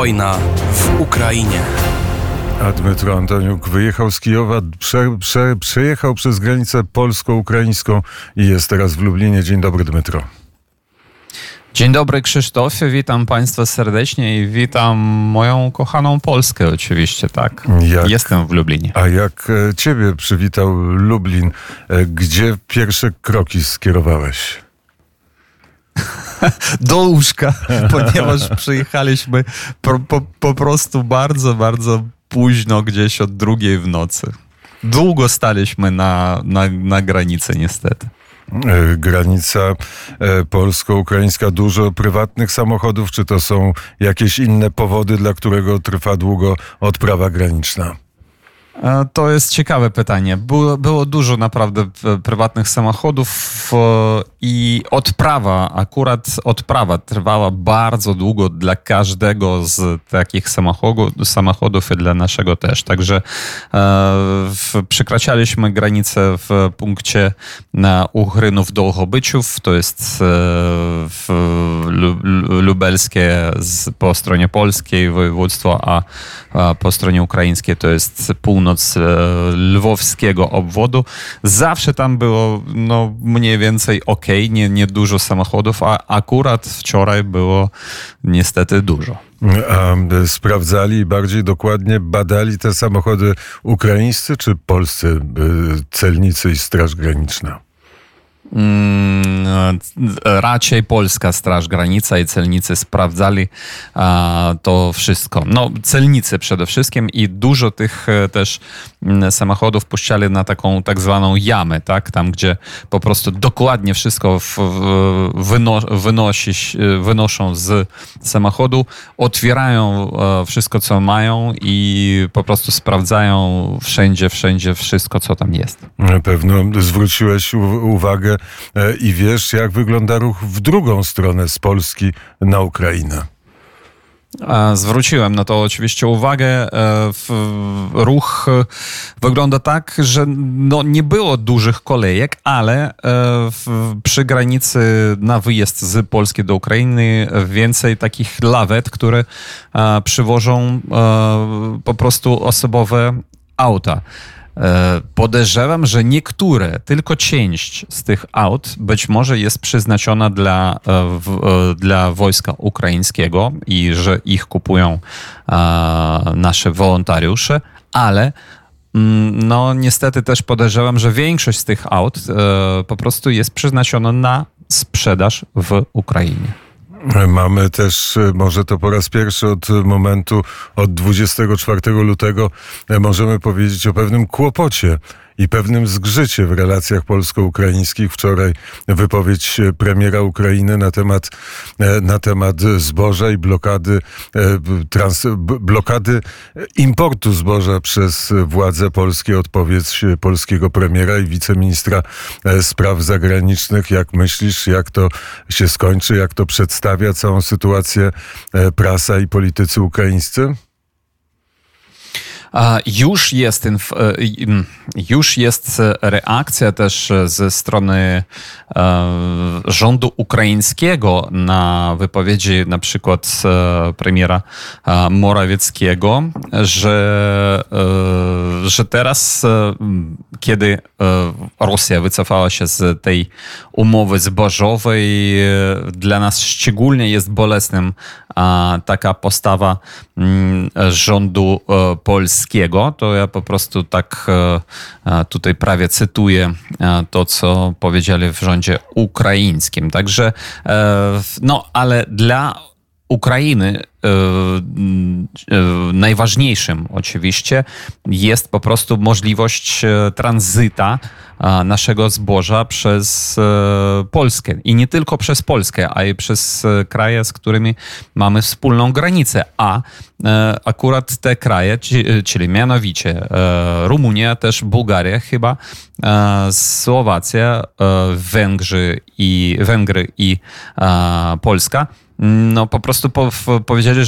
Wojna w Ukrainie. A Dmytro Antoniuk wyjechał z Kijowa, przejechał przez granicę polsko-ukraińską i jest teraz w Lublinie. Dzień dobry, Dmytro. Dzień dobry, Krzysztof. Witam Państwa serdecznie i witam moją kochaną Polskę oczywiście, tak? Jestem w Lublinie. A jak Ciebie przywitał Lublin? Gdzie pierwsze kroki skierowałeś? Do łóżka, ponieważ przyjechaliśmy po prostu bardzo, bardzo późno, gdzieś od 2:00 w nocy. Długo staliśmy na granicy niestety. Granica polsko-ukraińska, dużo prywatnych samochodów, czy to są jakieś inne powody, dla którego trwa długo odprawa graniczna? To jest ciekawe pytanie. Było dużo naprawdę prywatnych samochodów i odprawa trwała bardzo długo dla każdego z takich samochodów i dla naszego też. Także przekraczaliśmy granicę w punkcie Uhrynów-Dołhobyczów, to jest lubelskie po stronie polskiej województwo, a po stronie ukraińskiej to jest północ lwowskiego obwodu. Zawsze tam było mniej więcej nie dużo samochodów, a akurat wczoraj było niestety dużo. A sprawdzali, bardziej dokładnie badali te samochody ukraińscy czy polscy celnicy i Straż Graniczna? Raczej Polska Straż Granica i celnicy sprawdzali to wszystko. Celnicy przede wszystkim i dużo tych też samochodów puszczali na taką tak zwaną jamę, tak? Tam, gdzie po prostu dokładnie wszystko wynoszą z samochodu, otwierają wszystko, co mają i po prostu sprawdzają wszędzie wszystko, co tam jest. Na pewno zwróciłeś uwagę i wiesz, jak wygląda ruch w drugą stronę z Polski na Ukrainę. Zwróciłem na to oczywiście uwagę. Ruch wygląda tak, że nie było dużych kolejek, ale przy granicy na wyjazd z Polski do Ukrainy więcej takich lawet, które przywożą po prostu osobowe auta. Podejrzewam, że niektóre, tylko część z tych aut być może jest przeznaczona dla wojska ukraińskiego i że ich kupują nasze wolontariusze, ale niestety też podejrzewam, że większość z tych aut po prostu jest przeznaczona na sprzedaż w Ukrainie. Mamy też, może to po raz pierwszy od 24 lutego, możemy powiedzieć o pewnym kłopocie i pewnym zgrzycie w relacjach polsko-ukraińskich. Wczoraj wypowiedź premiera Ukrainy na temat zboża i blokady importu zboża przez władze polskie. Odpowiedź polskiego premiera i wiceministra spraw zagranicznych. Jak myślisz, jak to się skończy, jak to przedstawia całą sytuację prasa i politycy ukraińscy? Już jest reakcja też ze strony rządu ukraińskiego na wypowiedzi na przykład premiera Morawieckiego, że teraz, kiedy Rosja wycofała się z tej umowy zbożowej, dla nas szczególnie jest bolesnym taka postawa rządu polskiego. To ja po prostu tak tutaj prawie cytuję to, co powiedzieli w rządzie ukraińskim. Także, ale dla Ukrainy najważniejszym oczywiście jest po prostu możliwość tranzyta naszego zboża przez Polskę. I nie tylko przez Polskę, a i przez kraje, z którymi mamy wspólną granicę. A akurat te kraje, czyli mianowicie Rumunia, też Bułgaria chyba, Słowacja, Węgry i Polska, po prostu powiedzieli,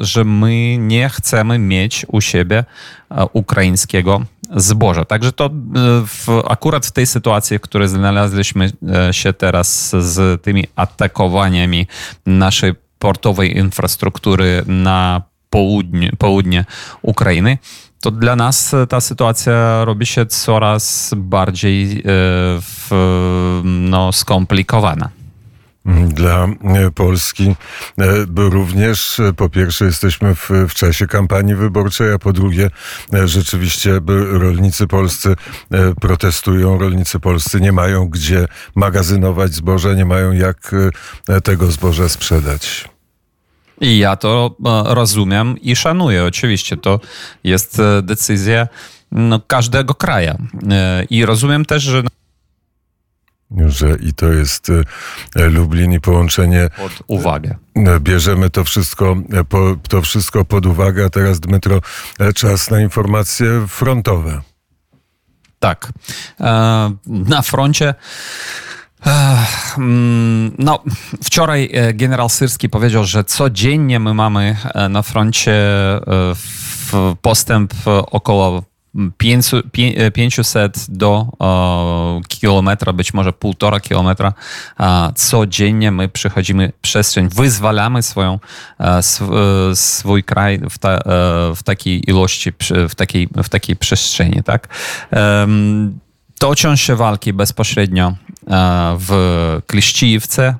że my nie chcemy mieć u siebie ukraińskiego zboża. Także to akurat w tej sytuacji, w której znaleźliśmy się teraz z tymi atakowaniami naszej portowej infrastruktury na południe Ukrainy, to dla nas ta sytuacja robi się coraz bardziej skomplikowana. Dla Polski, bo również po pierwsze jesteśmy w czasie kampanii wyborczej, a po drugie rzeczywiście rolnicy polscy protestują, rolnicy polscy nie mają gdzie magazynować zboża, nie mają jak tego zboża sprzedać. I ja to rozumiem i szanuję. Oczywiście to jest decyzja każdego kraju. I rozumiem też, że i to jest Lublin i połączenie pod uwagę. Bierzemy to wszystko pod uwagę. A teraz, Dmytro, czas na informacje frontowe. Tak. Na froncie wczoraj generał Syrski powiedział, że codziennie my mamy na froncie postęp około 500 do kilometra, być może 1,5 kilometra codziennie my przechodzimy przestrzeń, wyzwalamy swój kraj w takiej ilości, w takiej przestrzeni, tak? Toczą się walki bezpośrednio w Kliszczijiwce,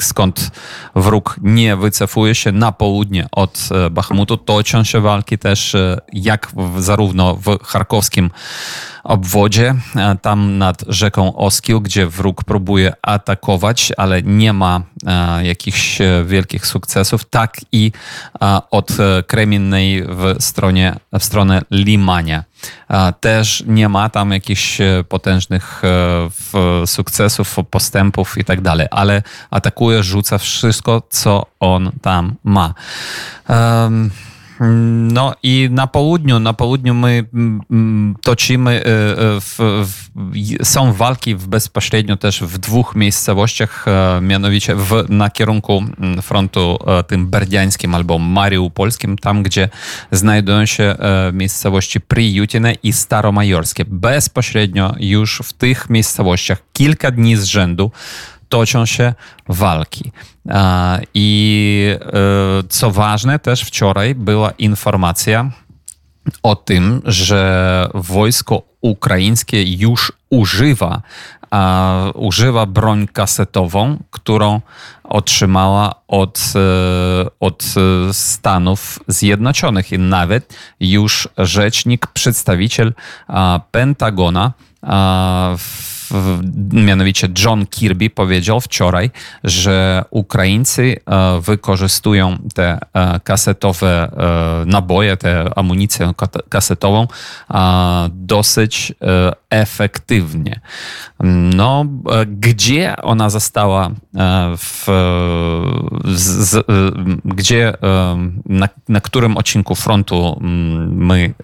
skąd wróg nie wycofuje się na południe od Bahmutu. Toczą się walki też zarówno w charkowskim obwodzie, tam nad rzeką Oskił, gdzie wróg próbuje atakować, ale nie ma jakichś wielkich sukcesów, tak i od Kreminnej w stronę Limania. Też nie ma tam jakichś potężnych sukcesów, postępów i tak dalej, ale atakuje, rzuca wszystko, co on tam ma. No i na południu my toczymy, są walki bezpośrednio też w dwóch miejscowościach, mianowicie na kierunku frontu tym berdiańskim albo mariupolskim, tam gdzie znajdują się miejscowości Pryjutyne i Staromajorskie. Bezpośrednio już w tych miejscowościach kilka dni z rzędu toczą się walki. I co ważne, też wczoraj była informacja o tym, że wojsko ukraińskie już używa broń kasetową, którą otrzymała od Stanów Zjednoczonych. I nawet już rzecznik, przedstawiciel Pentagona mianowicie John Kirby powiedział wczoraj, że Ukraińcy wykorzystują te kasetowe naboje, tę amunicję kasetową dosyć efektywnie. No, gdzie ona została, gdzie, na którym odcinku frontu my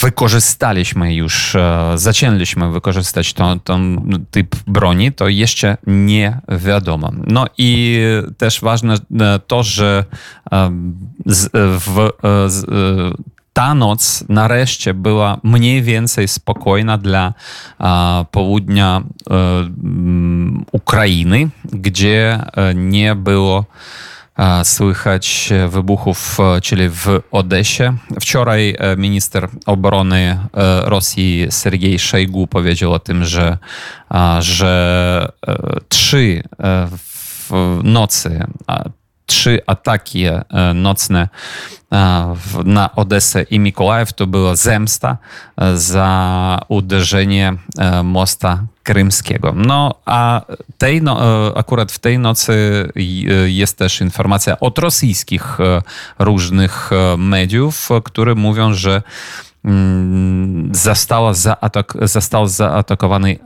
wykorzystaliśmy już, zaczęliśmy wykorzystać ten typ broni, to jeszcze nie wiadomo. No i też ważne to, że ta noc nareszcie była mniej więcej spokojna dla południa Ukrainy, gdzie nie było słychać wybuchów, czyli w Odesie. Wczoraj minister obrony Rosji Siergiej Szojgu powiedział o tym, że trzy ataki nocne na Odesę i Mikołajów to była zemsta za uderzenie mosta krymskiego. No a akurat w tej nocy jest też informacja od rosyjskich różnych mediów, które mówią, że został zaatakowany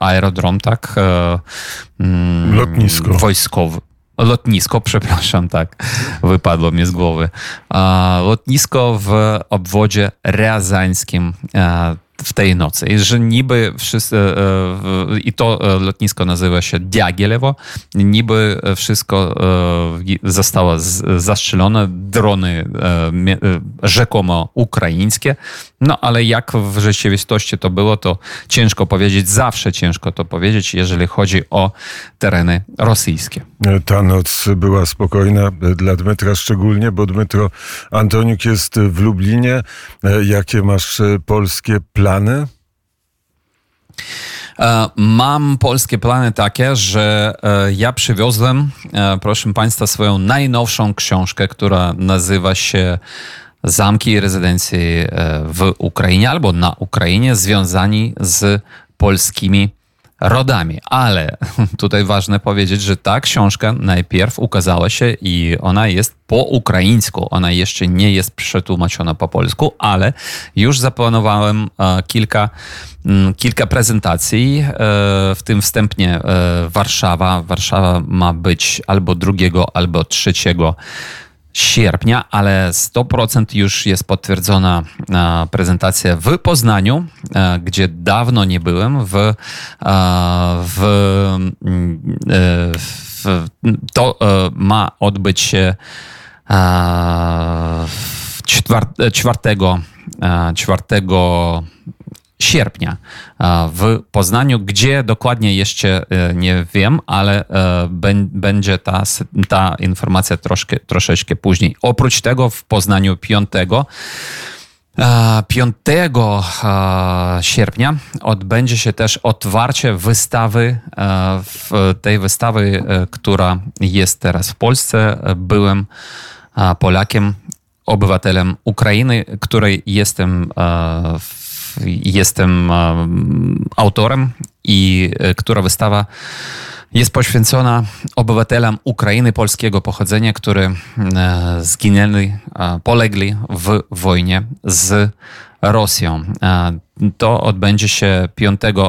aerodrom, tak? Lotnisko. Wojskowy. Lotnisko, przepraszam, tak. Wypadło mi z głowy. Lotnisko w obwodzie riazańskim. w tej nocy, że niby wszyscy, i to lotnisko nazywa się Diagielewo, niby wszystko zostało zastrzelone, drony rzekomo ukraińskie, no ale jak w rzeczywistości to było, to ciężko powiedzieć, zawsze ciężko to powiedzieć, jeżeli chodzi o tereny rosyjskie. Ta noc była spokojna dla Dmytra szczególnie, bo Dmytro Antoniuk jest w Lublinie. Jakie masz polskie plany? Mam polskie plany takie, że ja przywiozłem, proszę Państwa, swoją najnowszą książkę, która nazywa się Zamki i rezydencje w Ukrainie albo na Ukrainie związani z polskimi rodami. Ale tutaj ważne powiedzieć, że ta książka najpierw ukazała się i ona jest po ukraińsku. Ona jeszcze nie jest przetłumaczona po polsku, ale już zaplanowałem kilka prezentacji, w tym wstępnie Warszawa. Warszawa ma być albo 2, albo 3 sierpnia, ale 100% już jest potwierdzona prezentacja w Poznaniu, gdzie dawno nie byłem, to ma odbyć się 4 sierpnia w Poznaniu, gdzie dokładnie jeszcze nie wiem, ale będzie ta informacja troszeczkę później. Oprócz tego w Poznaniu 5 sierpnia odbędzie się też otwarcie wystawy, która jest teraz w Polsce. Byłem Polakiem, obywatelem Ukrainy, której jestem autorem i która wystawa jest poświęcona obywatelom Ukrainy polskiego pochodzenia, którzy zginęli, polegli w wojnie z Rosją. To odbędzie się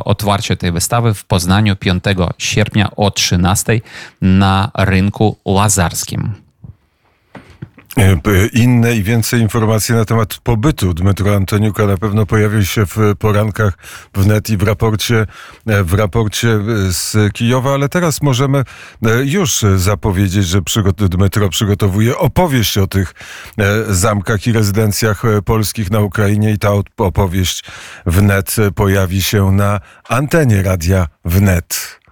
otwarcie tej wystawy w Poznaniu 5 sierpnia o 13 na rynku Lazarskim. Inne i więcej informacji na temat pobytu Dmytro Antoniuka na pewno pojawił się w porankach wnet i w raporcie z Kijowa, ale teraz możemy już zapowiedzieć, że Dmytro przygotowuje opowieść o tych zamkach i rezydencjach polskich na Ukrainie i ta opowieść wnet pojawi się na antenie radia wnet.